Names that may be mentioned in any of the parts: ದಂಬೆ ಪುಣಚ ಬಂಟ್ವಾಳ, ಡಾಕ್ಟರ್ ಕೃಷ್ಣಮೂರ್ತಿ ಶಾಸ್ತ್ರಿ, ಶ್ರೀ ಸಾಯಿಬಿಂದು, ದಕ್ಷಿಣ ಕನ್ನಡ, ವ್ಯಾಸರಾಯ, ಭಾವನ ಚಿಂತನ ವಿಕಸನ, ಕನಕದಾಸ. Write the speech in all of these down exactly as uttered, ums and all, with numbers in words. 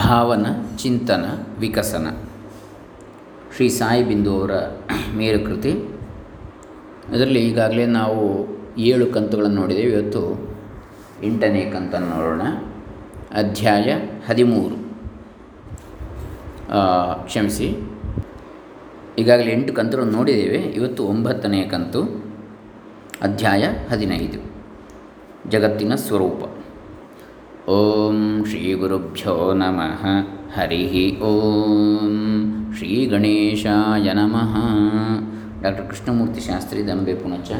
ಭಾವನ ಚಿಂತನ ವಿಕಸನ ಶ್ರೀ ಸಾಯಿಬಿಂದು ಅವರ ಮೇರುಕೃತಿ. ಇದರಲ್ಲಿ ಈಗಾಗಲೇ ನಾವು ಏಳು ಕಂತುಗಳನ್ನು ನೋಡಿದ್ದೇವೆ. ಇವತ್ತು ಎಂಟನೇ ಕಂತನ್ನು ನೋಡೋಣ. ಅಧ್ಯಾಯ ಹದಿಮೂರು ಕ್ಷಮಿಸಿ ಈಗಾಗಲೇ ಎಂಟು ಕಂತುಗಳನ್ನು ನೋಡಿದ್ದೇವೆ. ಇವತ್ತು ಒಂಬತ್ತನೆಯ ಕಂತು, ಅಧ್ಯಾಯ ಹದಿನೈದು, ಜಗತ್ತಿನ ಸ್ವರೂಪ. ಓಂ ಶ್ರೀ ಗುರುಭ್ಯೋ ನಮಃ. ಹರಿ ಓಂ ಶ್ರೀ ಗಣೇಶಾಯ ನಮಃ. ಡಾಕ್ಟರ್ ಕೃಷ್ಣಮೂರ್ತಿ ಶಾಸ್ತ್ರಿ, ದಂಬೆ ಪುಣಚ,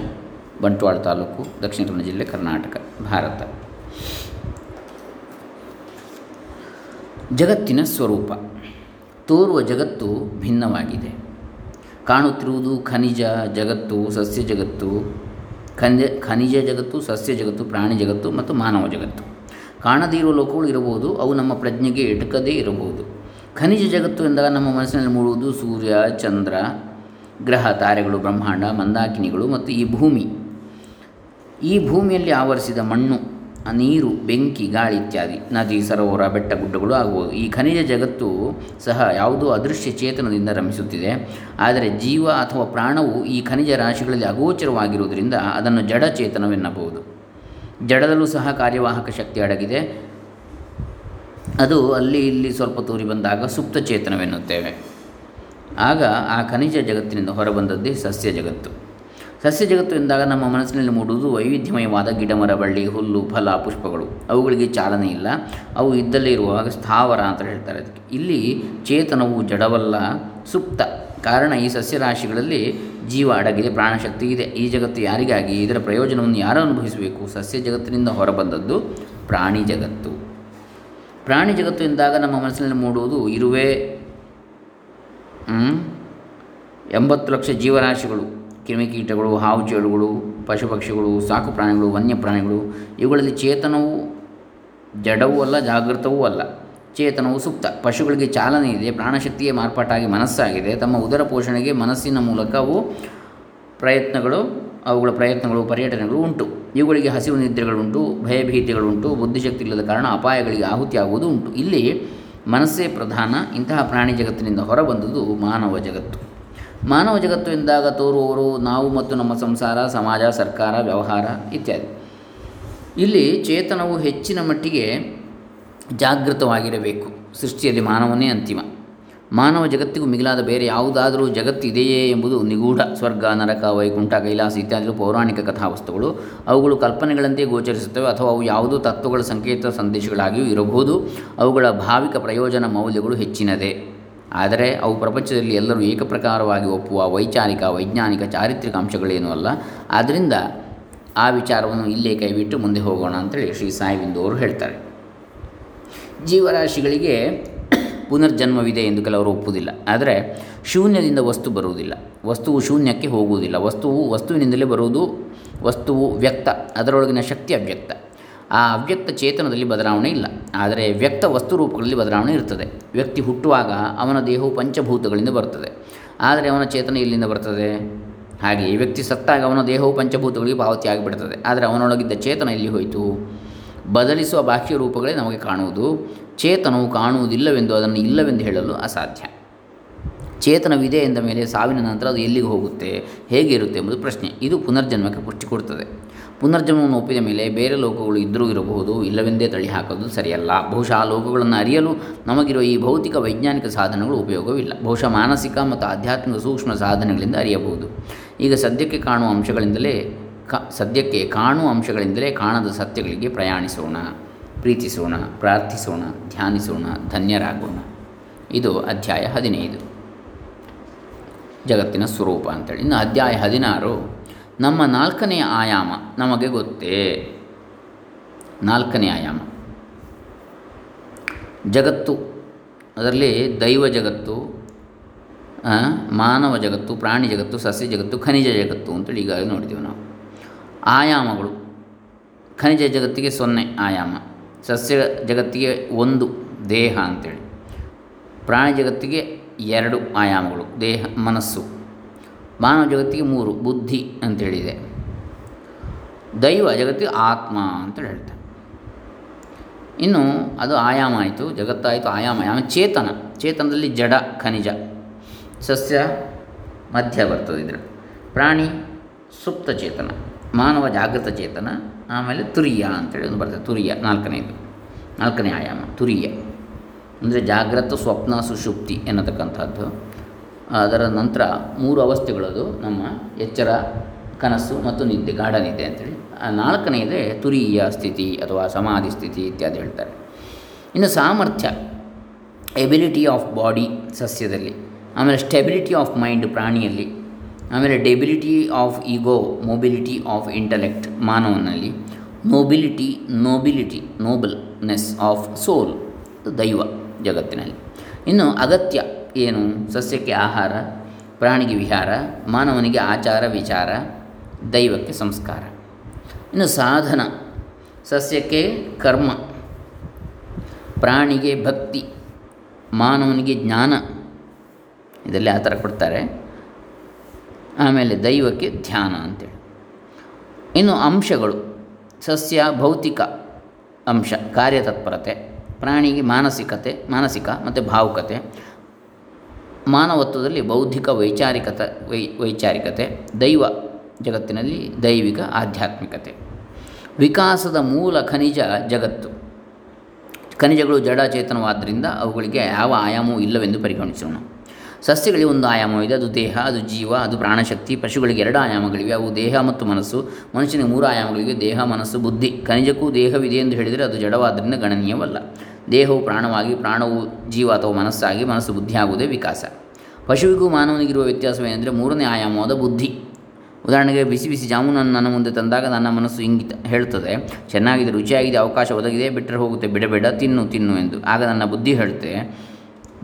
ಬಂಟ್ವಾಳ ತಾಲೂಕು, ದಕ್ಷಿಣ ಕನ್ನಡ ಜಿಲ್ಲೆ, ಕರ್ನಾಟಕ, ಭಾರತ. ಜಗತ್ತಿನ ಸ್ವರೂಪ. ತೋರುವ ಜಗತ್ತು ಭಿನ್ನವಾಗಿದೆ. ಕಾಣುತ್ತಿರುವುದು ಖನಿಜ ಜಗತ್ತು, ಸಸ್ಯ ಜಗತ್ತು, ಖನಿಜ ಖನಿಜ ಜಗತ್ತು, ಸಸ್ಯ ಜಗತ್ತು, ಪ್ರಾಣಿ ಜಗತ್ತು ಮತ್ತು ಮಾನವ ಜಗತ್ತು. ಕಾಣದೇ ಇರುವ ಲೋಕಗಳು ಇರಬಹುದು, ಅವು ನಮ್ಮ ಪ್ರಜ್ಞೆಗೆ ಎಟಕದೇ ಇರಬಹುದು. ಖನಿಜ ಜಗತ್ತು ಎಂದಾಗ ನಮ್ಮ ಮನಸ್ಸಿನಲ್ಲಿ ಮೂಡುವುದು ಸೂರ್ಯ, ಚಂದ್ರ, ಗ್ರಹ, ತಾರೆಗಳು, ಬ್ರಹ್ಮಾಂಡ, ಮಂದಾಕಿನಿಗಳು ಮತ್ತು ಈ ಭೂಮಿ. ಈ ಭೂಮಿಯಲ್ಲಿ ಆವರಿಸಿದ ಮಣ್ಣು, ನೀರು, ಬೆಂಕಿ, ಗಾಳಿ ಇತ್ಯಾದಿ, ನದಿ, ಸರೋವರ, ಬೆಟ್ಟ, ಗುಡ್ಡಗಳು ಆಗುವುದು. ಈ ಖನಿಜ ಜಗತ್ತು ಸಹ ಯಾವುದೋ ಅದೃಶ್ಯ ಚೇತನದಿಂದ ರಮಿಸುತ್ತಿದೆ. ಆದರೆ ಜೀವ ಅಥವಾ ಪ್ರಾಣವು ಈ ಖನಿಜ ರಾಶಿಗಳಲ್ಲಿ ಅಗೋಚರವಾಗಿರುವುದರಿಂದ ಅದನ್ನು ಜಡಚೇತನವೆನ್ನಬಹುದು. ಜಡದಲ್ಲೂ ಸಹ ಕಾರ್ಯವಾಹಕ ಶಕ್ತಿ ಅಡಗಿದೆ. ಅದು ಅಲ್ಲಿ ಇಲ್ಲಿ ಸ್ವಲ್ಪ ತೂರಿ ಬಂದಾಗ ಸುಪ್ತ ಚೇತನವೆನ್ನುತ್ತೇವೆ. ಆಗ ಆ ಖನಿಜ ಜಗತ್ತಿನಿಂದ ಹೊರಬಂದದ್ದೇ ಸಸ್ಯ ಜಗತ್ತು. ಸಸ್ಯ ಜಗತ್ತು ಎಂದಾಗ ನಮ್ಮ ಮನಸ್ಸಿನಲ್ಲಿ ಮೂಡುವುದು ವೈವಿಧ್ಯಮಯವಾದ ಗಿಡಮರ, ಬಳ್ಳಿ, ಹುಲ್ಲು, ಫಲ, ಪುಷ್ಪಗಳು. ಅವುಗಳಿಗೆ ಚಾಲನೆ ಇಲ್ಲ, ಅವು ಇದ್ದಲ್ಲೇ ಇರುವಾಗ ಸ್ಥಾವರ ಅಂತ ಹೇಳ್ತಾರೆ. ಅದಕ್ಕೆ ಇಲ್ಲಿ ಚೇತನವು ಜಡವಲ್ಲ, ಸುಪ್ತ. ಕಾರಣ ಈ ಸಸ್ಯರಾಶಿಗಳಲ್ಲಿ ಜೀವ ಅಡಗಿದೆ, ಪ್ರಾಣಶಕ್ತಿ ಇದೆ. ಈ ಜಗತ್ತು ಯಾರಿಗಾಗಿ? ಇದರ ಪ್ರಯೋಜನವನ್ನು ಯಾರು ಅನುಭವಿಸಬೇಕು? ಸಸ್ಯ ಜಗತ್ತಿನಿಂದ ಹೊರಬಂದದ್ದು ಪ್ರಾಣಿ ಜಗತ್ತು. ಪ್ರಾಣಿ ಜಗತ್ತು ಎಂದಾಗ ನಮ್ಮ ಮನಸ್ಸಿನಲ್ಲಿ ಮೂಡುವುದು ಇರುವೆ, ಎಂಬತ್ತು ಲಕ್ಷ ಜೀವರಾಶಿಗಳು, ಕ್ರಿಮಿಕೀಟಗಳು, ಹಾವು ಜೇಳುಗಳು, ಪಶುಪಕ್ಷಿಗಳು, ಸಾಕು ಪ್ರಾಣಿಗಳು, ವನ್ಯಪ್ರಾಣಿಗಳು. ಇವುಗಳಲ್ಲಿ ಚೇತನವು ಜಡವೂ ಅಲ್ಲ, ಜಾಗೃತವೂ ಅಲ್ಲ. ಚೇತನವು ಸುಪ್ತ. ಪಶುಗಳಿಗೆ ಚಾಲನೆ ಇದೆ, ಪ್ರಾಣಶಕ್ತಿಯೇ ಮಾರ್ಪಾಟಾಗಿ ಮನಸ್ಸಾಗಿದೆ. ತಮ್ಮ ಉದರ ಪೋಷಣೆಗೆ ಮನಸ್ಸಿನ ಮೂಲಕ ಅವು ಪ್ರಯತ್ನಗಳು ಅವುಗಳ ಪ್ರಯತ್ನಗಳು ಪರ್ಯಟನೆಗಳು ಉಂಟು. ಇವುಗಳಿಗೆ ಹಸಿವು ನಿದ್ರೆಗಳುಂಟು, ಭಯಭೀತಿಗಳುಂಟು. ಬುದ್ಧಿಶಕ್ತಿ ಇಲ್ಲದ ಕಾರಣ ಅಪಾಯಗಳಿಗೆ ಆಹುತಿಯಾಗುವುದು ಉಂಟು. ಇಲ್ಲಿ ಮನಸ್ಸೇ ಪ್ರಧಾನ. ಇಂತಹ ಪ್ರಾಣಿ ಜಗತ್ತಿನಿಂದ ಹೊರಬಂದುದು ಮಾನವ ಜಗತ್ತು. ಮಾನವ ಜಗತ್ತು ಎಂದಾಗ ತೋರುವವರು ನಾವು ಮತ್ತು ನಮ್ಮ ಸಂಸಾರ, ಸಮಾಜ, ಸರ್ಕಾರ, ವ್ಯವಹಾರ ಇತ್ಯಾದಿ. ಇಲ್ಲಿ ಚೇತನವು ಹೆಚ್ಚಿನ ಮಟ್ಟಿಗೆ ಜಾಗೃತವಾಗಿರಬೇಕು. ಸೃಷ್ಟಿಯಲ್ಲಿ ಮಾನವನೇ ಅಂತಿಮ. ಮಾನವ ಜಗತ್ತಿಗೂ ಮಿಗಿಲಾದ ಬೇರೆ ಯಾವುದಾದರೂ ಜಗತ್ತಿದೆಯೇ ಎಂಬುದು ನಿಗೂಢ. ಸ್ವರ್ಗ, ನರಕ, ವೈಕುಂಠ, ಕೈಲಾಸ ಇತ್ಯಾದಿ ಪೌರಾಣಿಕ ಕಥಾವಸ್ತುಗಳು. ಅವುಗಳು ಕಲ್ಪನೆಗಳಂತೆ ಗೋಚರಿಸುತ್ತವೆ ಅಥವಾ ಅವು ಯಾವುದೋ ತತ್ವಗಳ ಸಂಕೇತ ಸಂದೇಶಗಳಾಗಿಯೂ ಇರಬಹುದು. ಅವುಗಳ ಭಾವಿಕ ಪ್ರಯೋಜನ ಮೌಲ್ಯಗಳು ಹೆಚ್ಚಿನದೇ. ಆದರೆ ಅವು ಪ್ರಪಂಚದಲ್ಲಿ ಎಲ್ಲರೂ ಏಕಪ್ರಕಾರವಾಗಿ ಒಪ್ಪುವ ವೈಚಾರಿಕ, ವೈಜ್ಞಾನಿಕ, ಚಾರಿತ್ರಿಕ ಅಂಶಗಳೇನೂ ಅಲ್ಲ. ಆದ್ದರಿಂದ ಆ ವಿಚಾರವನ್ನು ಇಲ್ಲೇ ಕೈಬಿಟ್ಟು ಮುಂದೆ ಹೋಗೋಣ ಅಂತೇಳಿ ಶ್ರೀ ಸಾಯಿಬಿಂದು ಅವರು ಹೇಳ್ತಾರೆ. ಜೀವರಾಶಿಗಳಿಗೆ ಪುನರ್ಜನ್ಮವಿದೆ ಎಂದು ಕೆಲವರು ಒಪ್ಪುವುದಿಲ್ಲ. ಆದರೆ ಶೂನ್ಯದಿಂದ ವಸ್ತು ಬರುವುದಿಲ್ಲ, ವಸ್ತುವು ಶೂನ್ಯಕ್ಕೆ ಹೋಗುವುದಿಲ್ಲ. ವಸ್ತುವು ವಸ್ತುವಿನಿಂದಲೇ ಬರುವುದು. ವಸ್ತುವು ವ್ಯಕ್ತ, ಅದರೊಳಗಿನ ಶಕ್ತಿ ಅವ್ಯಕ್ತ. ಆ ಅವ್ಯಕ್ತ ಚೇತನದಲ್ಲಿ ಬದಲಾವಣೆ ಇಲ್ಲ, ಆದರೆ ವ್ಯಕ್ತ ವಸ್ತುರೂಪಗಳಲ್ಲಿ ಬದಲಾವಣೆ ಇರ್ತದೆ. ವ್ಯಕ್ತಿ ಹುಟ್ಟುವಾಗ ಅವನ ದೇಹವು ಪಂಚಭೂತಗಳಿಂದ ಬರ್ತದೆ, ಆದರೆ ಅವನ ಚೇತನ ಎಲ್ಲಿಂದ ಬರ್ತದೆ? ಹಾಗೆಯೇ ವ್ಯಕ್ತಿ ಸತ್ತಾಗ ಅವನ ದೇಹವು ಪಂಚಭೂತಗಳಿಗೆ ಪಾವತಿಯಾಗಿಬಿಡ್ತದೆ, ಆದರೆ ಅವನೊಳಗಿದ್ದ ಚೇತನ ಎಲ್ಲಿ ಹೋಯಿತು? ಬದಲಿಸುವ ಬಾಹ್ಯ ರೂಪಗಳೇ ನಮಗೆ ಕಾಣುವುದು. ಚೇತನವು ಕಾಣುವುದಿಲ್ಲವೆಂದು, ಅದನ್ನು ಇಲ್ಲವೆಂದು ಹೇಳಲು ಅಸಾಧ್ಯ. ಚೇತನವಿದೆ ಎಂದ ಮೇಲೆ ಸಾವಿನ ನಂತರ ಅದು ಎಲ್ಲಿಗೆ ಹೋಗುತ್ತೆ, ಹೇಗೆ ಇರುತ್ತೆ ಎಂಬುದು ಪ್ರಶ್ನೆ. ಇದು ಪುನರ್ಜನ್ಮಕ್ಕೆ ಪುಷ್ಟಿ ಕೊಡ್ತದೆ. ಪುನರ್ಜನ್ಮವನ್ನು ಒಪ್ಪಿದ ಮೇಲೆ ಬೇರೆ ಲೋಕಗಳು ಇದ್ದರೂ ಇರಬಹುದು, ಇಲ್ಲವೆಂದೇ ತಳಿ ಹಾಕೋದು ಸರಿಯಲ್ಲ. ಬಹುಶಃ ಲೋಕಗಳನ್ನು ಅರಿಯಲು ನಮಗಿರುವ ಈ ಭೌತಿಕ ವೈಜ್ಞಾನಿಕ ಸಾಧನಗಳು ಉಪಯೋಗವಿಲ್ಲ. ಬಹುಶಃ ಮಾನಸಿಕ ಮತ್ತು ಆಧ್ಯಾತ್ಮಿಕ ಸೂಕ್ಷ್ಮ ಸಾಧನೆಗಳಿಂದ ಅರಿಯಬಹುದು. ಈಗ ಸದ್ಯಕ್ಕೆ ಕಾಣುವ ಅಂಶಗಳಿಂದಲೇ ಕ ಸದ್ಯಕ್ಕೆ ಕಾಣುವ ಅಂಶಗಳಿಂದಲೇ ಕಾಣದ ಸತ್ಯಗಳಿಗೆ ಪ್ರಯಾಣಿಸೋಣ, ಪ್ರೀತಿಸೋಣ, ಪ್ರಾರ್ಥಿಸೋಣ, ಧ್ಯಾನಿಸೋಣ, ಧನ್ಯರಾಗೋಣ. ಇದು ಅಧ್ಯಾಯ ಹದಿನೈದು, ಜಗತ್ತಿನ ಸ್ವರೂಪ ಅಂತೇಳಿ. ಇನ್ನು ಅಧ್ಯಾಯ ಹದಿನಾರು, ನಮ್ಮ ನಾಲ್ಕನೆಯ ಆಯಾಮ ನಮಗೆ ಗೊತ್ತೇ? ನಾಲ್ಕನೇ ಆಯಾಮ ಜಗತ್ತು. ಅದರಲ್ಲಿ ದೈವ ಜಗತ್ತು, ಮಾನವ ಜಗತ್ತು, ಪ್ರಾಣಿ ಜಗತ್ತು, ಸಸ್ಯ ಜಗತ್ತು, ಖನಿಜ ಜಗತ್ತು ಅಂತೇಳಿ ಈಗಾಗಲೇ ನೋಡಿದ್ದೀವಿ ನಾವು. ಆಯಾಮಗಳು: ಖನಿಜ ಜಗತ್ತಿಗೆ ಸೊನ್ನೆ ಆಯಾಮ, ಸಸ್ಯ ಜಗತ್ತಿಗೆ ಒಂದು ದೇಹ ಅಂತೇಳಿ, ಪ್ರಾಣಿ ಜಗತ್ತಿಗೆ ಎರಡು ಆಯಾಮಗಳು ದೇಹ ಮನಸ್ಸು, ಮಾನವ ಜಗತ್ತಿಗೆ ಮೂರು ಬುದ್ಧಿ ಅಂತೇಳಿದೆ, ದೈವ ಜಗತ್ತಿಗೆ ಆತ್ಮ ಅಂತೇಳಿ ಹೇಳ್ತಾರೆ. ಇನ್ನು ಅದು ಆಯಾಮ ಆಯಿತು, ಜಗತ್ತಾಯಿತು, ಆಯಾಮ. ಆಮೇಲೆ ಚೇತನ, ಚೇತನದಲ್ಲಿ ಜಡ ಖನಿಜ, ಸಸ್ಯ ಮಧ್ಯ ಬರ್ತದೆ ಇದರಲ್ಲಿ, ಪ್ರಾಣಿ ಸುಪ್ತ ಚೇತನ, ಮಾನವ ಜಾಗೃತ ಚೇತನ, ಆಮೇಲೆ ತುರಿಯ ಅಂತೇಳಿ ಒಂದು ಬರ್ತದೆ. ತುರಿಯ ನಾಲ್ಕನೇದು, ನಾಲ್ಕನೇ ಆಯಾಮ ತುರಿಯ ಅಂದರೆ ಜಾಗೃತ ಸ್ವಪ್ನ ಸುಷುಪ್ತಿ ಎನ್ನತಕ್ಕಂಥದ್ದು. ಅದರ ನಂತರ ಮೂರು ಅವಸ್ಥೆಗಳದು ನಮ್ಮ ಎಚ್ಚರ, ಕನಸು ಮತ್ತು ನಿದ್ದೆ, ಗಾಢ ನಿದ್ದೆ ಅಂತೇಳಿ. ನಾಲ್ಕನೆಯದೇ ತುರಿಯ ಸ್ಥಿತಿ ಅಥವಾ ಸಮಾಧಿ ಸ್ಥಿತಿ ಇತ್ಯಾದಿ ಹೇಳ್ತಾರೆ. ಇನ್ನು ಸಾಮರ್ಥ್ಯ, ಎಬಿಲಿಟಿ ಆಫ್ ಬಾಡಿ ಸಸ್ಯದಲ್ಲಿ, ಆಮೇಲೆ ಸ್ಟೆಬಿಲಿಟಿ ಆಫ್ ಮೈಂಡ್ ಪ್ರಾಣಿಯಲ್ಲಿ, ಆಮೇಲೆ debility of ego, mobility of intellect ಮಾನವನಲ್ಲಿ, nobility nobility nobleness of soul ದೈವ ಜಗತ್ತಿನಲ್ಲಿ. ಇನ್ನು ಅಗತ್ಯ ಏನು, ಸಸ್ಯಕ್ಕೆ ಆಹಾರ, ಪ್ರಾಣಿಗೆ ವಿಹಾರ, ಮಾನವನಿಗೆ ಆಚಾರ ವಿಚಾರ, ದೈವಕ್ಕೆ ಸಂಸ್ಕಾರ. ಇನ್ನು ಸಾಧನ, ಸಸ್ಯಕ್ಕೆ ಕರ್ಮ, ಪ್ರಾಣಿಗೆ ಭಕ್ತಿ, ಮಾನವನಿಗೆ ಜ್ಞಾನ, ಇದೆಲ್ಲ ಆ ಥರ ಕೊಡ್ತಾರೆ. ಆಮೇಲೆ ದೈವಕ್ಕೆ ಧ್ಯಾನ ಅಂತೇಳಿ. ಇನ್ನು ಅಂಶಗಳು, ಸಸ್ಯ ಭೌತಿಕ ಅಂಶ ಕಾರ್ಯತತ್ಪರತೆ, ಪ್ರಾಣಿಗೆ ಮಾನಸಿಕತೆ ಮಾನಸಿಕ ಮತ್ತು ಭಾವುಕತೆ, ಮಾನವತ್ವದಲ್ಲಿ ಬೌದ್ಧಿಕ ವೈಚಾರಿಕತೆ ವೈ ವೈಚಾರಿಕತೆ ದೈವ ಜಗತ್ತಿನಲ್ಲಿ ದೈವಿಕ ಆಧ್ಯಾತ್ಮಿಕತೆ. ವಿಕಾಸದ ಮೂಲ ಖನಿಜ ಜಗತ್ತು, ಖನಿಜಗಳು ಜಡಚೇತನವಾದ್ದರಿಂದ ಅವುಗಳಿಗೆ ಯಾವ ಆಯಾಮವೂ ಇಲ್ಲವೆಂದು ಪರಿಗಣಿಸೋಣ. ಸಸ್ಯಗಳಿಗೆ ಒಂದು ಆಯಾಮವಿದೆ, ಅದು ದೇಹ, ಅದು ಜೀವ, ಅದು ಪ್ರಾಣಶಕ್ತಿ. ಪಶುಗಳಿಗೆ ಎರಡು ಆಯಾಮಗಳಿವೆ, ಅವು ದೇಹ ಮತ್ತು ಮನಸ್ಸು. ಮನುಷ್ಯನಿಗೆ ಮೂರು ಆಯಾಮಗಳಿವೆ, ದೇಹ, ಮನಸ್ಸು, ಬುದ್ಧಿ. ಖನಿಜಕ್ಕೂ ದೇಹವಿದೆ ಎಂದು ಹೇಳಿದರೆ ಅದು ಜಡವಾದ್ದರಿಂದ ಗಣನೀಯವಲ್ಲ. ದೇಹವು ಪ್ರಾಣವಾಗಿ, ಪ್ರಾಣವು ಜೀವ ಅಥವಾ ಮನಸ್ಸಾಗಿ, ಮನಸ್ಸು ಬುದ್ಧಿ ಆಗುವುದೇ ವಿಕಾಸ. ಪಶುವಿಗೂ ಮಾನವನಿಗಿರುವ ವ್ಯತ್ಯಾಸವೇನೆಂದರೆ ಮೂರನೇ ಆಯಾಮವಾದ ಬುದ್ಧಿ. ಉದಾಹರಣೆಗೆ, ಬಿಸಿ ಬಿಸಿ ಜಾಮೂನನ್ನು ನನ್ನ ಮುಂದೆ ತಂದಾಗ ನನ್ನ ಮನಸ್ಸು ಇಂಗಿತ ಹೇಳುತ್ತದೆ, ಚೆನ್ನಾಗಿದೆ, ರುಚಿಯಾಗಿದೆ, ಅವಕಾಶ ಒದಗಿದೆ, ಬಿಟ್ಟರೆ ಹೋಗುತ್ತೆ, ಬಿಡಬೇಡ, ತಿನ್ನು ತಿನ್ನು ಎಂದು. ಆಗ ನನ್ನ ಬುದ್ಧಿ ಹೇಳುತ್ತೆ,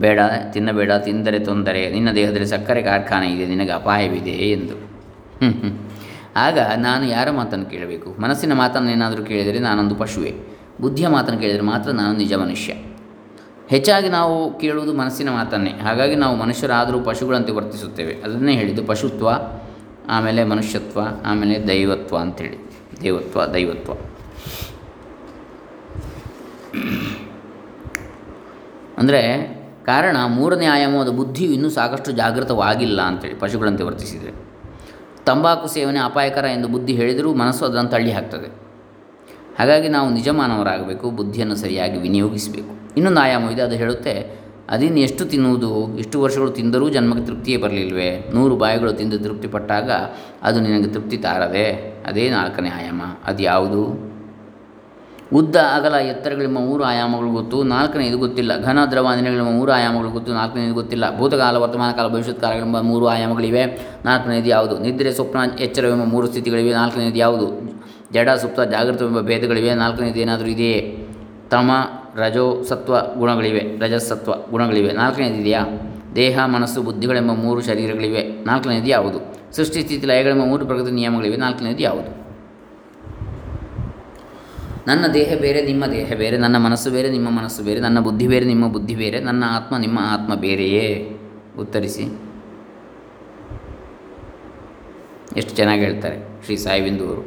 ಬೇಡ, ತಿನ್ನಬೇಡ, ತಿಂದರೆ ತೊಂದರೆ, ನಿನ್ನ ದೇಹದಲ್ಲಿ ಸಕ್ಕರೆ ಕಾರ್ಖಾನೆ ಇದೆ, ನಿನಗೆ ಅಪಾಯವಿದೆ ಎಂದು. ಆಗ ನಾನು ಯಾರ ಮಾತನ್ನು ಕೇಳಬೇಕು? ಮನಸ್ಸಿನ ಮಾತನ್ನು ಏನಾದರೂ ಕೇಳಿದರೆ ನಾನೊಂದು ಪಶುವೆ, ಬುದ್ಧಿಯ ಮಾತನ್ನು ಕೇಳಿದರೆ ಮಾತ್ರ ನಾನು ನಿಜ ಮನುಷ್ಯ. ಹೆಚ್ಚಾಗಿ ನಾವು ಕೇಳುವುದು ಮನಸ್ಸಿನ ಮಾತನ್ನೇ, ಹಾಗಾಗಿ ನಾವು ಮನುಷ್ಯರಾದರೂ ಪಶುಗಳಂತೆ ವರ್ತಿಸುತ್ತೇವೆ. ಅದನ್ನೇ ಹೇಳಿದ್ದು ಪಶುತ್ವ, ಆಮೇಲೆ ಮನುಷ್ಯತ್ವ, ಆಮೇಲೆ ದೈವತ್ವ ಅಂಥೇಳಿ, ದೇವತ್ವ ದೈವತ್ವ. ಅಂದರೆ ಕಾರಣ ಮೂರನೇ ಆಯಾಮವಾದ ಬುದ್ಧಿಯು ಇನ್ನೂ ಸಾಕಷ್ಟು ಜಾಗೃತವಾಗಿಲ್ಲ ಅಂತೇಳಿ ಪಶುಗಳಂತೆ ವರ್ತಿಸಿದರೆ. ತಂಬಾಕು ಸೇವನೆ ಅಪಾಯಕರ ಎಂದು ಬುದ್ಧಿ ಹೇಳಿದರೂ ಮನಸ್ಸು ಅದನ್ನು ತಳ್ಳಿ ಹಾಕ್ತದೆ. ಹಾಗಾಗಿ ನಾವು ನಿಜ ಮಾನವರಾಗಬೇಕು, ಬುದ್ಧಿಯನ್ನು ಸರಿಯಾಗಿ ವಿನಿಯೋಗಿಸಬೇಕು. ಇನ್ನೊಂದು ಆಯಾಮವಿದೆ, ಅದು ಹೇಳುತ್ತೆ ಅದಿನ್ನು ಎಷ್ಟು ತಿನ್ನುವುದು, ಇಷ್ಟು ವರ್ಷಗಳು ತಿಂದರೂ ಜನ್ಮಕ್ಕೆ ತೃಪ್ತಿಯೇ ಬರಲಿಲ್ವೇ, ನೂರು ಬಾಯಿಗಳು ತಿಂದು ತೃಪ್ತಿ ಪಟ್ಟಾಗ ಅದು ನಿನಗೆ ತೃಪ್ತಿ ತಾರದೆ. ಅದೇ ನಾಲ್ಕನೇ ಆಯಾಮ. ಅದು ಯಾವುದು? ಉದ್ದ, ಅಗಲ, ಎತ್ತರಗಳೆಂಬ ಮೂರು ಆಯಾಮಗಳು ಗೊತ್ತು, ನಾಲ್ಕನೇದು ಗೊತ್ತಿಲ್ಲ. ಘನ, ದ್ರವ, ಅನಿಲಗಳೆಂಬ ಮೂರು ಆಯಾಮಗಳು ಗೊತ್ತು, ನಾಲ್ಕನೇದು ಗೊತ್ತಿಲ್ಲ. ಭೂತಕಾಲ, ವರ್ತಮಾನ ಕಾಲ, ಭವಿಷ್ಯತ್ ಕಾಲಗಳೆಂಬ ಮೂರು ಆಯಾಮಗಳಿವೆ, ನಾಲ್ಕನೇದು ಯಾವುದು? ನಿದ್ರೆ, ಸ್ವಪ್ನ, ಎಚ್ಚರವೆಂಬ ಮೂರು ಸ್ಥಿತಿಗಳಿವೆ, ನಾಲ್ಕನೇದು ಯಾವುದು? ಜಡ, ಸುಪ್ತ, ಜಾಗೃತವೆಂಬ ಭೇದಗಳಿವೆ, ನಾಲ್ಕನೇದು ಏನಾದರೂ ಇದೆಯೇ? ತಮ, ರಜೋ, ಸತ್ವ ಗುಣಗಳಿವೆ, ರಜಸತ್ವ ಗುಣಗಳಿವೆ, ನಾಲ್ಕನೇದು ಇದೆಯಾ? ದೇಹ, ಮನಸ್ಸು, ಬುದ್ಧಿಗಳೆಂಬ ಮೂರು ಶರೀರಗಳಿವೆ, ನಾಲ್ಕನೇದು ಯಾವುದು? ಸೃಷ್ಟಿ, ಸ್ಥಿತಿ, ಲಯಗಳೆಂಬ ಮೂರು ಪ್ರಕೃತಿ ನಿಯಮಗಳಿವೆ, ನಾಲ್ಕನೇದು ಯಾವುದು? ನನ್ನ ದೇಹ ಬೇರೆ, ನಿಮ್ಮ ದೇಹ ಬೇರೆ, ನನ್ನ ಮನಸ್ಸು ಬೇರೆ, ನಿಮ್ಮ ಮನಸ್ಸು ಬೇರೆ, ನನ್ನ ಬುದ್ಧಿ ಬೇರೆ, ನಿಮ್ಮ ಬುದ್ಧಿ ಬೇರೆ, ನನ್ನ ಆತ್ಮ, ನಿಮ್ಮ ಆತ್ಮ ಬೇರೆಯೇ? ಉತ್ತರಿಸಿ. ಎಷ್ಟು ಚೆನ್ನಾಗಿ ಹೇಳ್ತಾರೆ ಶ್ರೀ ಸಾಯಿಬಿಂದು ಅವರು.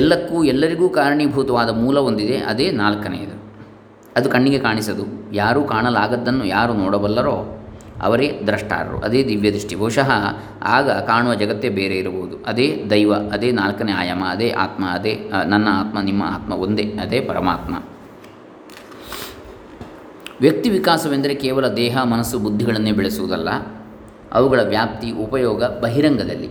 ಎಲ್ಲಕ್ಕೂ ಎಲ್ಲರಿಗೂ ಕಾರಣೀಭೂತವಾದ ಮೂಲ ಒಂದಿದೆ, ಅದೇ ನಾಲ್ಕನೆಯದು. ಅದು ಕಣ್ಣಿಗೆ ಕಾಣಿಸದು, ಯಾರೂ ಕಾಣಲಾಗದ್ದನ್ನು ಯಾರು ನೋಡಬಲ್ಲರೋ ಅವರೇ ದ್ರಷ್ಟಾರರು, ಅದೇ ದಿವ್ಯ ದೃಷ್ಟಿ. ಬಹುಶಃ ಆಗ ಕಾಣುವ ಜಗತ್ತೇ ಬೇರೆ ಇರಬಹುದು. ಅದೇ ದೈವ, ಅದೇ ನಾಲ್ಕನೇ ಆಯಾಮ, ಅದೇ ಆತ್ಮ, ಅದೇ ನನ್ನ ಆತ್ಮ, ನಿಮ್ಮ ಆತ್ಮ ಒಂದೇ, ಅದೇ ಪರಮಾತ್ಮ. ವ್ಯಕ್ತಿ ವಿಕಾಸವೆಂದರೆ ಕೇವಲ ದೇಹ, ಮನಸ್ಸು, ಬುದ್ಧಿಗಳನ್ನೇ ಬೆಳೆಸುವುದಲ್ಲ, ಅವುಗಳ ವ್ಯಾಪ್ತಿ, ಉಪಯೋಗ ಬಹಿರಂಗದಲ್ಲಿ.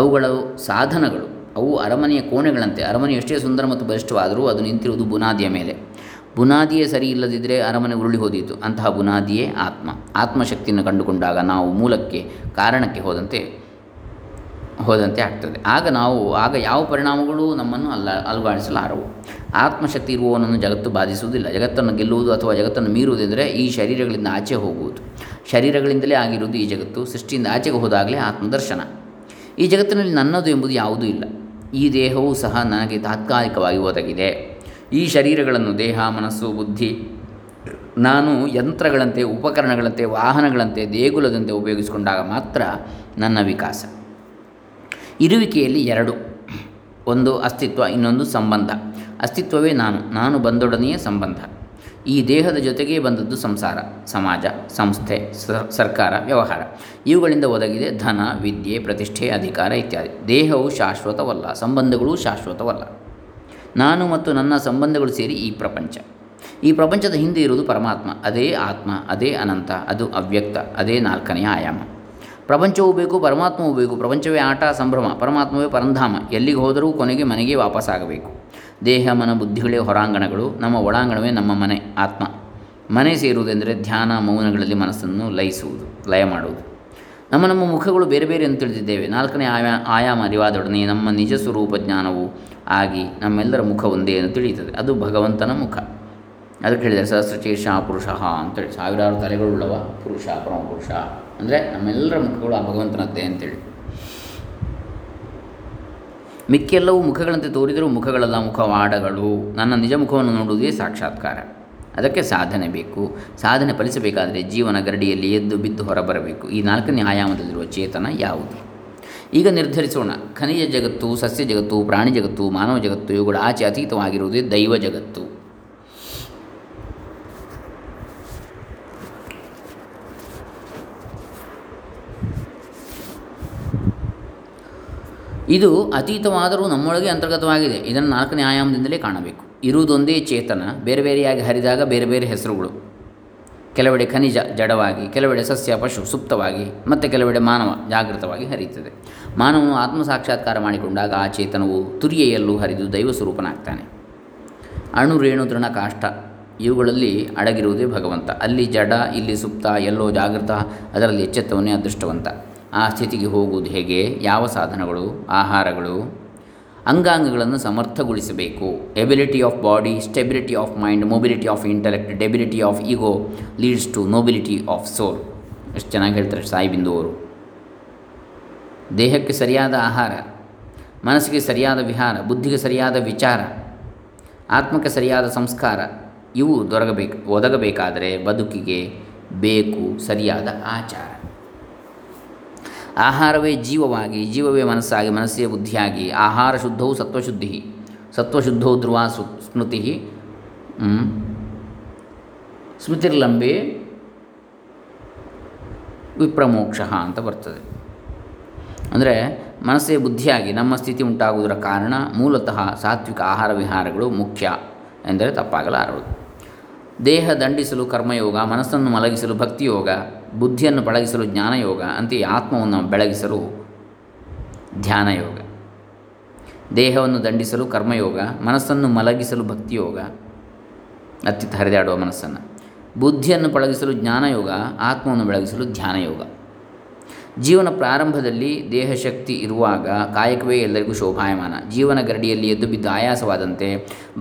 ಅವುಗಳ ಸಾಧನಗಳು, ಅವು ಅರಮನೆಯ ಕೋಣೆಗಳಂತೆ. ಅರಮನೆಯು ಎಷ್ಟೇ ಸುಂದರ ಮತ್ತು ಬಲಿಷ್ಠವಾದರೂ ಅದು ನಿಂತಿರುವುದು ಬುನಾದಿಯ ಮೇಲೆ. ಬುನಾದಿಯೇ ಸರಿ ಇಲ್ಲದಿದ್ದರೆ ಅರಮನೆ ಉರುಳಿ ಹೋದೀತು. ಅಂತಹ ಬುನಾದಿಯೇ ಆತ್ಮ. ಆತ್ಮಶಕ್ತಿಯನ್ನು ಕಂಡುಕೊಂಡಾಗ ನಾವು ಮೂಲಕ್ಕೆ, ಕಾರಣಕ್ಕೆ ಹೋದಂತೆ ಹೋದಂತೆ ಆಗ್ತದೆ. ಆಗ ನಾವು ಆಗ ಯಾವ ಪರಿಣಾಮಗಳು ನಮ್ಮನ್ನು ಅಲ್ಲ ಅಲುಗಾಡಿಸಲಾರವು. ಆತ್ಮಶಕ್ತಿ ಇರುವವನನ್ನು ಜಗತ್ತು ಬಾಧಿಸುವುದಿಲ್ಲ. ಜಗತ್ತನ್ನು ಗೆಲ್ಲುವುದು ಅಥವಾ ಜಗತ್ತನ್ನು ಮೀರುವುದೆಂದರೆ ಈ ಶರೀರಗಳಿಂದ ಆಚೆ ಹೋಗುವುದು. ಶರೀರಗಳಿಂದಲೇ ಆಗಿರುವುದು ಈ ಜಗತ್ತು. ಸೃಷ್ಟಿಯಿಂದ ಆಚೆಗೆ ಹೋದಾಗಲೇ ಆತ್ಮದರ್ಶನ. ಈ ಜಗತ್ತಿನಲ್ಲಿ ನನ್ನದು ಎಂಬುದು ಯಾವುದೂ ಇಲ್ಲ. ಈ ದೇಹವೂ ಸಹ ನನಗೆ ತಾತ್ಕಾಲಿಕವಾಗಿ ಒದಗಿದೆ. ಈ ಶರೀರಗಳನ್ನು, ದೇಹ, ಮನಸ್ಸು, ಬುದ್ಧಿ, ನಾನು ಯಂತ್ರಗಳಂತೆ, ಉಪಕರಣಗಳಂತೆ, ವಾಹನಗಳಂತೆ, ದೇಗುಲದಂತೆ ಉಪಯೋಗಿಸಿಕೊಂಡಾಗ ಮಾತ್ರ ನನ್ನ ವಿಕಾಸ. ಇರುವಿಕೆಯಲ್ಲಿ ಎರಡು, ಒಂದು ಅಸ್ತಿತ್ವ, ಇನ್ನೊಂದು ಸಂಬಂಧ. ಅಸ್ತಿತ್ವವೇ ನಾನು, ನಾನು ಬಂದೊಡನೆಯೇ ಸಂಬಂಧ. ಈ ದೇಹದ ಜೊತೆಗೇ ಬಂದದ್ದು ಸಂಸಾರ, ಸಮಾಜ, ಸಂಸ್ಥೆ, ಸರ್ಕಾರ, ವ್ಯವಹಾರ. ಇವುಗಳಿಂದ ಒದಗಿದೆ ಧನ, ವಿದ್ಯೆ, ಪ್ರತಿಷ್ಠೆ, ಅಧಿಕಾರ ಇತ್ಯಾದಿ. ದೇಹವು ಶಾಶ್ವತವಲ್ಲ, ಸಂಬಂಧಗಳೂ ಶಾಶ್ವತವಲ್ಲ. ನಾನು ಮತ್ತು ನನ್ನ ಸಂಬಂಧಗಳು ಸೇರಿ ಈ ಪ್ರಪಂಚ. ಈ ಪ್ರಪಂಚದ ಹಿಂದೆ ಇರುವುದು ಪರಮಾತ್ಮ. ಅದೇ ಆತ್ಮ, ಅದೇ ಅನಂತ, ಅದು ಅವ್ಯಕ್ತ, ಅದೇ ನಾಲ್ಕನೆಯ ಆಯಾಮ. ಪ್ರಪಂಚವೂ ಬೇಕು, ಪರಮಾತ್ಮವೂ ಬೇಕು. ಪ್ರಪಂಚವೇ ಆಟ, ಸಂಭ್ರಮ, ಪರಮಾತ್ಮವೇ ಪರಂಧಾಮ. ಎಲ್ಲಿಗೆ ಹೋದರೂ ಕೊನೆಗೆ ಮನೆಗೆ ವಾಪಸ್ಸಾಗಬೇಕು. ದೇಹ, ಮನ, ಬುದ್ಧಿಗಳೇ ಹೊರಾಂಗಣಗಳು, ನಮ್ಮ ಒಳಾಂಗಣವೇ ನಮ್ಮ ಮನೆ, ಆತ್ಮ. ಮನೆ ಸೇರುವುದೆಂದರೆ ಧ್ಯಾನ, ಮೌನಗಳಲ್ಲಿ ಮನಸ್ಸನ್ನು ಲಯಿಸುವುದು, ಲಯ ಮಾಡುವುದು. ನಮ್ಮ ನಮ್ಮ ಮುಖಗಳು ಬೇರೆ ಬೇರೆ ಎಂದು ತಿಳಿದಿದ್ದೇವೆ. ನಾಲ್ಕನೇ ಆಯಾ ಆಯಾಮ ಅರಿವಾದೊಡನೆ ನಮ್ಮ ನಿಜ ಸ್ವರೂಪ ಜ್ಞಾನವು ಆಗಿ ನಮ್ಮೆಲ್ಲರ ಮುಖ ಒಂದೇ ಎಂದು ತಿಳಿಯುತ್ತದೆ. ಅದು ಭಗವಂತನ ಮುಖ. ಅದಕ್ಕೆ ಹೇಳಿದರೆ ಸಹಸ್ರಶೇಷ ಪುರುಷ ಅಂತೇಳಿ, ಸಾವಿರಾರು ತಲೆಗಳುಳ್ಳವ ಪುರುಷ, ಪರಮಪುರುಷ ಅಂದರೆ ನಮ್ಮೆಲ್ಲರ ಮುಖಗಳು ಆ ಭಗವಂತನದ್ದೇ ಅಂತೇಳಿ. ಮಿಕ್ಕೆಲ್ಲವೂ ಮುಖಗಳಂತೆ ತೋರಿದರೂ ಮುಖಗಳೆಲ್ಲ ಮುಖವಾಡಗಳು. ನನ್ನ ನಿಜ ಮುಖವನ್ನು ನೋಡುವುದೇ ಸಾಕ್ಷಾತ್ಕಾರ. ಅದಕ್ಕೆ ಸಾಧನೆ ಬೇಕು. ಸಾಧನೆ ಫಲಿಸಬೇಕಾದರೆ ಜೀವನ ಗರಡಿಯಲ್ಲಿ ಎದ್ದು ಬಿದ್ದು ಹೊರಬರಬೇಕು. ಈ ನಾಲ್ಕನೇ ಆಯಾಮದಲ್ಲಿರುವ ಚೇತನ ಯಾವುದು? ಈಗ ನಿರ್ಧರಿಸೋಣ. ಖನಿಜ ಜಗತ್ತು, ಸಸ್ಯ ಜಗತ್ತು, ಪ್ರಾಣಿ ಜಗತ್ತು, ಮಾನವ ಜಗತ್ತು ಇವುಗಳ ಆಚೆ ಅತೀತವಾಗಿರುವುದೇ ದೈವ ಜಗತ್ತು. ಇದು ಅತೀತವಾದರೂ ನಮ್ಮೊಳಗೆ ಅಂತರ್ಗತವಾಗಿದೆ. ಇದನ್ನು ನಾಲ್ಕನೇ ಆಯಾಮದಿಂದಲೇ ಕಾಣಬೇಕು. ಇರುವುದೊಂದೇ ಚೇತನ, ಬೇರೆ ಬೇರೆಯಾಗಿ ಹರಿದಾಗ ಬೇರೆ ಬೇರೆ ಹೆಸರುಗಳು. ಕೆಲವೆಡೆ ಖನಿಜ ಜಡವಾಗಿ, ಕೆಲವೆಡೆ ಸಸ್ಯ ಪಶು ಸುಪ್ತವಾಗಿ, ಮತ್ತು ಕೆಲವೆಡೆ ಮಾನವ ಜಾಗೃತವಾಗಿ ಹರಿಯುತ್ತದೆ. ಮಾನವನು ಆತ್ಮ ಸಾಕ್ಷಾತ್ಕಾರ ಮಾಡಿಕೊಂಡಾಗ ಆ ಚೇತನವು ತುರಿಯೆಯಲ್ಲೂ ಹರಿದು ದೈವ ಸ್ವರೂಪನಾಗ್ತಾನೆ. ಅಣು, ರೇಣು, ತೃಣ, ಕಾಷ್ಟ ಇವುಗಳಲ್ಲಿ ಅಡಗಿರುವುದೇ ಭಗವಂತ. ಅಲ್ಲಿ ಜಡ, ಇಲ್ಲಿ ಸುಪ್ತ, ಎಲ್ಲೋ ಜಾಗೃತ, ಅದರಲ್ಲಿ ಎಚ್ಚೆತ್ತವನೇ ಅದೃಷ್ಟವಂತ. ಆ ಸ್ಥಿತಿಗೆ ಹೋಗುವುದು ಹೇಗೆ? ಯಾವ ಸಾಧನಗಳು, ಆಹಾರಗಳು? ಅಂಗಾಂಗಗಳನ್ನು ಸಮರ್ಥಗೊಳಿಸಬೇಕು. Ability of body, stability of mind, mobility of intellect, debility of ego leads to nobility of soul. ಎಷ್ಟು ಚೆನ್ನಾಗಿ ಹೇಳ್ತಾರೆ ಸಾಯಿಬಿಂದು ಅವರು. ದೇಹಕ್ಕೆ ಸರಿಯಾದ ಆಹಾರ, ಮನಸ್ಸಿಗೆ ಸರಿಯಾದ ವಿಹಾರ, ಬುದ್ಧಿಗೆ ಸರಿಯಾದ ವಿಚಾರ, ಆತ್ಮಕ್ಕೆ ಸರಿಯಾದ ಸಂಸ್ಕಾರ ಇವು ದೊರಕಬೇಕು. ಒದಗಬೇಕಾದರೆ ಬದುಕಿಗೆ ಬೇಕು ಸರಿಯಾದ ಆಚಾರ. ಆಹಾರವೇ ಜೀವವಾಗಿ, ಜೀವವೇ ಮನಸ್ಸಾಗಿ, ಮನಸ್ಸೇ ಬುದ್ಧಿಯಾಗಿ. ಆಹಾರ ಶುದ್ಧವು ಸತ್ವಶುದ್ಧಿ, ಸತ್ವಶುದ್ಧೋ ಧ್ರುವ ಸು ಸ್ಮೃತಿ ಸ್ಮೃತಿರ್ಲಂಬೆ ವಿಪ್ರಮೋಕ್ಷ ಅಂತ ಬರ್ತದೆ. ಅಂದರೆ ಮನಸ್ಸೇ ಬುದ್ಧಿಯಾಗಿ ನಮ್ಮ ಸ್ಥಿತಿ ಉಂಟಾಗುವುದರ ಕಾರಣ ಮೂಲತಃ ಸಾತ್ವಿಕ ಆಹಾರ ವಿಹಾರಗಳು ಮುಖ್ಯ ಎಂದರೆ ತಪ್ಪಾಗಲಾರದು. ದೇಹ ದಂಡಿಸಲು ಕರ್ಮಯೋಗ, ಮನಸ್ಸನ್ನು ಮಲಗಿಸಲು ಭಕ್ತಿಯೋಗ, ಬುದ್ಧಿಯನ್ನು ಪಳಗಿಸಲು ಜ್ಞಾನಯೋಗ, ಅಂತೆಯೇ ಆತ್ಮವನ್ನು ಬೆಳಗಿಸಲು ಧ್ಯಾನಯೋಗ. ದೇಹವನ್ನು ದಂಡಿಸಲು ಕರ್ಮಯೋಗ, ಮನಸ್ಸನ್ನು ಮಲಗಿಸಲು ಭಕ್ತಿಯೋಗ, ಅತ್ತಿತ್ತ ಹರಿದಾಡುವ ಮನಸ್ಸನ್ನು, ಬುದ್ಧಿಯನ್ನು ಪಳಗಿಸಲು ಜ್ಞಾನಯೋಗ, ಆತ್ಮವನ್ನು ಬೆಳಗಿಸಲು ಧ್ಯಾನಯೋಗ. ಜೀವನ ಪ್ರಾರಂಭದಲ್ಲಿ ದೇಹಶಕ್ತಿ ಇರುವಾಗ ಕಾಯಕವೇ ಎಲ್ಲರಿಗೂ ಶೋಭಾಯಮಾನ. ಜೀವನ ಗರಡಿಯಲ್ಲಿ ಎದ್ದು ಬಿದ್ದು ಆಯಾಸವಾದಂತೆ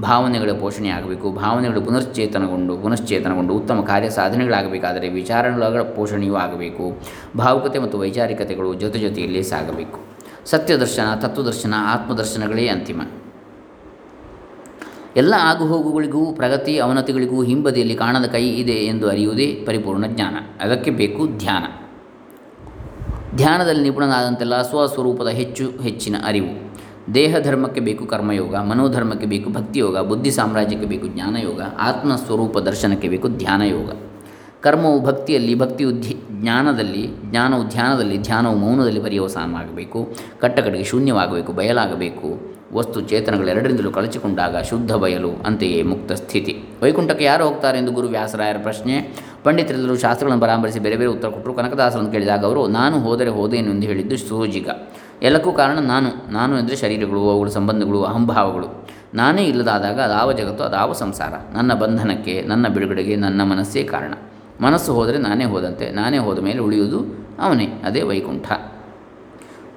ಭಾವನೆಗಳ ಪೋಷಣೆಯಾಗಬೇಕು. ಭಾವನೆಗಳು ಪುನಶ್ಚೇತನಗೊಂಡು ಪುನಶ್ಚೇತನಗೊಂಡು ಉತ್ತಮ ಕಾರ್ಯ ಸಾಧನೆಗಳಾಗಬೇಕಾದರೆ ವಿಚಾರಗಳ ಪೋಷಣೆಯೂ ಆಗಬೇಕು. ಭಾವುಕತೆ ಮತ್ತು ವೈಚಾರಿಕತೆಗಳು ಜೊತೆ ಜೊತೆಯಲ್ಲೇ ಸಾಗಬೇಕು. ಸತ್ಯದರ್ಶನ, ತತ್ವದರ್ಶನ, ಆತ್ಮದರ್ಶನಗಳೇ ಅಂತಿಮ. ಎಲ್ಲ ಆಗುಹೋಗುಗಳಿಗೂ, ಪ್ರಗತಿ ಅವನತಿಗಳಿಗೂ ಹಿಂಬದಿಯಲ್ಲಿ ಕಾಣದ ಕೈ ಇದೆ ಎಂದು ಅರಿಯುವುದೇ ಪರಿಪೂರ್ಣ ಜ್ಞಾನ. ಅದಕ್ಕೆ ಬೇಕು ಧ್ಯಾನ. ಧ್ಯಾನದಲ್ಲಿ ನಿಪುಣನಾದಂತೆಲ್ಲ ಸ್ವಸ್ವರೂಪದ ಹೆಚ್ಚು ಹೆಚ್ಚಿನ ಅರಿವು. ದೇಹ ಧರ್ಮಕ್ಕೆ ಬೇಕು ಕರ್ಮಯೋಗ, ಮನೋಧರ್ಮಕ್ಕೆ ಬೇಕು ಭಕ್ತಿಯೋಗ, ಬುದ್ಧಿ ಸಾಮ್ರಾಜ್ಯಕ್ಕೆ ಬೇಕು ಜ್ಞಾನಯೋಗ, ಆತ್ಮಸ್ವರೂಪ ದರ್ಶನಕ್ಕೆ ಬೇಕು ಧ್ಯಾನಯೋಗ. ಕರ್ಮವು ಭಕ್ತಿಯಲ್ಲಿ, ಭಕ್ತಿಯು ಜ್ಞಾನದಲ್ಲಿ, ಜ್ಞಾನವು ಧ್ಯಾನದಲ್ಲಿ, ಧ್ಯಾನವು ಮೌನದಲ್ಲಿ ಪರ್ಯವಸಾನವಾಗಬೇಕು. ಕಟ್ಟಕಡೆಗೆ ಶೂನ್ಯವಾಗಬೇಕು, ಬಯಲಾಗಬೇಕು. ವಸ್ತು ಚೇತನಗಳೆರಡರಿಂದಲೂ ಕಳಚಿಕೊಂಡಾಗ ಶುದ್ಧ ಬಯಲು, ಅಂತೆಯೇ ಮುಕ್ತ ಸ್ಥಿತಿ. ವೈಕುಂಠಕ್ಕೆ ಯಾರು ಹೋಗ್ತಾರೆ ಎಂದು ಗುರು ವ್ಯಾಸರಾಯರ ಪ್ರಶ್ನೆ. ಪಂಡಿತರೆಲ್ಲರೂ ಶಾಸ್ತ್ರಗಳನ್ನು ಪರಾಮರ್ಶಿಸಿ ಬೇರೆ ಬೇರೆ ಉತ್ತರ ಕೊಟ್ಟರು. ಕನಕದಾಸರನ್ನು ಕೇಳಿದಾಗ ಅವರು ನಾನು ಹೋದರೆ ಹೋದೇನು ಎಂದು ಹೇಳಿದ್ದು ಸೋಜಿಗ. ಎಲ್ಲಕ್ಕೂ ಕಾರಣ ನಾನು. ನಾನು ಎಂದರೆ ಶರೀರಗಳು, ಅವುಗಳ ಸಂಬಂಧಗಳು, ಅಹಂಭಾವಗಳು. ನಾನೇ ಇಲ್ಲದಾದಾಗ ಅದಾವ ಜಗತ್ತು, ಅದಾವ ಸಂಸಾರ. ನನ್ನ ಬಂಧನಕ್ಕೆ, ನನ್ನ ಬಿಡುಗಡೆಗೆ ನನ್ನ ಮನಸ್ಸೇ ಕಾರಣ. ಮನಸ್ಸು ಹೋದರೆ ನಾನೇ ಹೋದಂತೆ, ನಾನೇ ಹೋದ ಮೇಲೆ ಉಳಿಯುವುದು ಅವನೇ, ಅದೇ ವೈಕುಂಠ.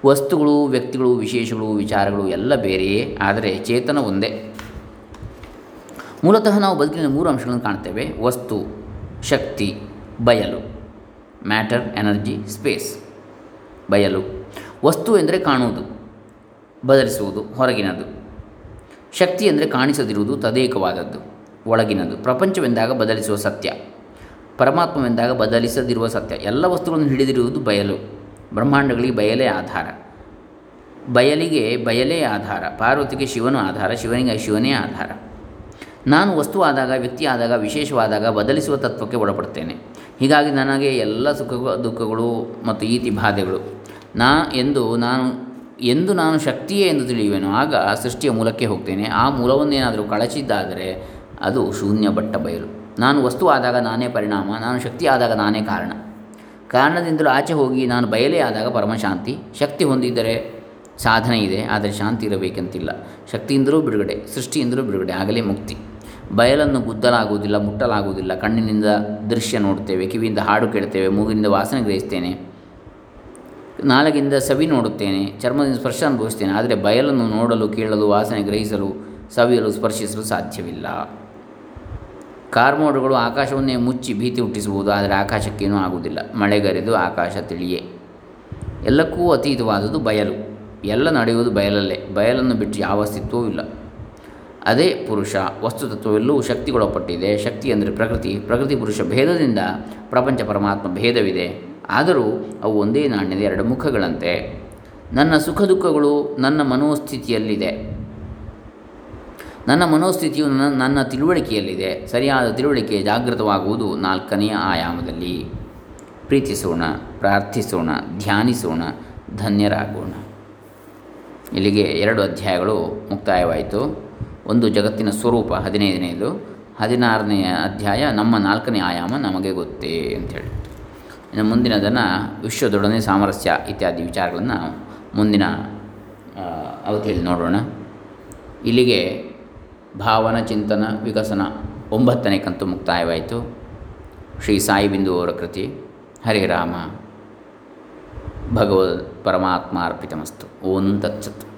ವಸ್ತುಗಳು, ವ್ಯಕ್ತಿಗಳು, ವಿಶೇಷಗಳು, ವಿಚಾರಗಳು ಎಲ್ಲ ಬೇರೆಯೇ, ಆದರೆ ಚೇತನ ಒಂದೇ. ಮೂಲತಃ ನಾವು ಬದುಕಿನ ಮೂರು ಅಂಶಗಳನ್ನು ಕಾಣ್ತೇವೆ: ವಸ್ತು, ಶಕ್ತಿ, ಬಯಲು. ಮ್ಯಾಟರ್, ಎನರ್ಜಿ, ಸ್ಪೇಸ್, ಬಯಲು. ವಸ್ತು ಎಂದರೆ ಕಾಣುವುದು, ಬದಲಿಸುವುದು, ಹೊರಗಿನದು. ಶಕ್ತಿ ಎಂದರೆ ಕಾಣಿಸದಿರುವುದು, ತದೇಕವಾದದ್ದು, ಒಳಗಿನದು. ಪ್ರಪಂಚವೆಂದಾಗ ಬದಲಿಸುವ ಸತ್ಯ, ಪರಮಾತ್ಮವೆಂದಾಗ ಬದಲಿಸದಿರುವ ಸತ್ಯ. ಎಲ್ಲ ವಸ್ತುಗಳನ್ನು ಹಿಡಿದಿರುವುದು ಬಯಲು. ಬ್ರಹ್ಮಾಂಡಗಳಿಗೆ ಬಯಲೇ ಆಧಾರ. ಬಯಲಿಗೆ ಬಯಲೇ ಆಧಾರ, ಪಾರ್ವತಿಗೆ ಶಿವನು ಆಧಾರ, ಶಿವನಿಗೆ ಶಿವನೇ ಆಧಾರ. ನಾನು ವಸ್ತುವಾದಾಗ, ವ್ಯಕ್ತಿಯಾದಾಗ, ವಿಶೇಷವಾದಾಗ ಬದಲಿಸುವ ತತ್ವಕ್ಕೆ ಒಳಪಡ್ತೇನೆ. ಹೀಗಾಗಿ ನನಗೆ ಎಲ್ಲ ಸುಖ ದುಃಖಗಳು ಮತ್ತು ಈತಿ ಬಾಧೆಗಳು ನಾ ಎಂದು ನಾನು ಎಂದು ನಾನು ಶಕ್ತಿಯೇ ಎಂದು ತಿಳಿಯುವೆನು. ಆಗ ಸೃಷ್ಟಿಯ ಮೂಲಕ್ಕೆ ಹೋಗ್ತೇನೆ. ಆ ಮೂಲವನ್ನೇನಾದರೂ ಕಳಚಿದ್ದಾದರೆ ಅದು ಶೂನ್ಯ ಬಟ್ಟ ಬಯಲು. ನಾನು ವಸ್ತು ಆದಾಗ ನಾನೇ ಪರಿಣಾಮ, ನಾನು ಶಕ್ತಿ ಆದಾಗ ನಾನೇ ಕಾರಣ, ಕಾರಣದಿಂದಲೂ ಆಚೆ ಹೋಗಿ ನಾನು ಬಯಲೇ ಆದಾಗ ಪರಮಶಾಂತಿ. ಶಕ್ತಿ ಹೊಂದಿದ್ದರೆ ಸಾಧನೆ ಇದೆ, ಆದರೆ ಶಾಂತಿ ಇರಬೇಕಂತಿಲ್ಲ. ಶಕ್ತಿಯಿಂದಲೂ ಬಿಡುಗಡೆ, ಸೃಷ್ಟಿಯಿಂದಲೂ ಬಿಡುಗಡೆ, ಆಗಲೇ ಮುಕ್ತಿ. ಬಯಲನ್ನು ಗುದ್ದಲಾಗುವುದಿಲ್ಲ, ಮುಟ್ಟಲಾಗುವುದಿಲ್ಲ. ಕಣ್ಣಿನಿಂದ ದೃಶ್ಯ ನೋಡುತ್ತೇವೆ, ಕಿವಿಯಿಂದ ಹಾಡು ಕೇಳ್ತೇವೆ, ಮೂಗಿನಿಂದ ವಾಸನೆ ಗ್ರಹಿಸ್ತೇನೆ, ನಾಲಗಿಂದ ಸವಿ ನೋಡುತ್ತೇನೆ, ಚರ್ಮದಿಂದ ಸ್ಪರ್ಶ ಅನುಭವಿಸ್ತೇನೆ. ಆದರೆ ಬಯಲನ್ನು ನೋಡಲು, ಕೇಳಲು, ವಾಸನೆ ಗ್ರಹಿಸಲು, ಸವಿಯಲು, ಸ್ಪರ್ಶಿಸಲು ಸಾಧ್ಯವಿಲ್ಲ. ಕಾರ್ಮೋಡಗಳು ಆಕಾಶವನ್ನೇ ಮುಚ್ಚಿ ಭೀತಿ ಹುಟ್ಟಿಸುವುದು, ಆದರೆ ಆಕಾಶಕ್ಕೇನೂ ಆಗುವುದಿಲ್ಲ. ಮಳೆಗರೆದು ಆಕಾಶ ತಿಳಿಯೇ. ಎಲ್ಲಕ್ಕೂ ಅತೀತವಾದುದು ಬಯಲು. ಎಲ್ಲ ನಡೆಯುವುದು ಬಯಲಲ್ಲೇ. ಬಯಲನ್ನು ಬಿಟ್ಟು ಯಾವ ಅಸ್ತಿತ್ವವೂ ಇಲ್ಲ. ಅದೇ ಪುರುಷ. ವಸ್ತುತತ್ವವೆಲ್ಲವೂ ಶಕ್ತಿಗೊಳಪಟ್ಟಿದೆ. ಶಕ್ತಿ ಅಂದರೆ ಪ್ರಕೃತಿ. ಪ್ರಕೃತಿ ಪುರುಷ ಭೇದದಿಂದ ಪ್ರಪಂಚ ಪರಮಾತ್ಮ ಭೇದವಿದೆ. ಆದರೂ ಅವು ಒಂದೇ ನಾಣ್ಯದ ಎರಡು ಮುಖಗಳಂತೆ. ನನ್ನ ಸುಖ ದುಃಖಗಳು ನನ್ನ ಮನೋಸ್ಥಿತಿಯಲ್ಲಿದೆ. ನನ್ನ ಮನೋಸ್ಥಿತಿಯು ನನ್ನ ನನ್ನ ತಿಳುವಳಿಕೆಯಲ್ಲಿದೆ. ಸರಿಯಾದ ತಿಳುವಳಿಕೆ ಜಾಗೃತವಾಗುವುದು ನಾಲ್ಕನೆಯ ಆಯಾಮದಲ್ಲಿ. ಪ್ರೀತಿಸೋಣ, ಪ್ರಾರ್ಥಿಸೋಣ, ಧ್ಯಾನಿಸೋಣ, ಧನ್ಯರಾಗೋಣ. ಇಲ್ಲಿಗೆ ಎರಡು ಅಧ್ಯಾಯಗಳು ಮುಕ್ತಾಯವಾಯಿತು. ಒಂದು ಜಗತ್ತಿನ ಸ್ವರೂಪ ಹದಿನೈದನೆಯದು, ಹದಿನಾರನೆಯ ಅಧ್ಯಾಯ ನಮ್ಮ ನಾಲ್ಕನೇ ಆಯಾಮ ನಮಗೆ ಗೊತ್ತೇ ಅಂಥೇಳಿ. ಇನ್ನು ಮುಂದಿನದನ್ನು ವಿಶ್ವದೊಡನೆ ಸಾಮರಸ್ಯ ಇತ್ಯಾದಿ ವಿಚಾರಗಳನ್ನು ಮುಂದಿನ ಅವಧಿಯಲ್ಲಿ ನೋಡೋಣ. ಇಲ್ಲಿಗೆ ಭಾವನ ಚಿಂತನ ವಿಕಸನ ಒಂಬತ್ತನೇ ಕಂತು ಮುಕ್ತಾಯವಾಯಿತು. ಶ್ರೀ ಸಾಯಿಬಿಂದು ಅವರ ಕೃತಿ. ಹರೇ ರಾಮ ಭಗವದ್ ಪರಮಾತ್ಮ ಅರ್ಪಿತಮಸ್ತು. ಓಂ ತತ್ಸತ್.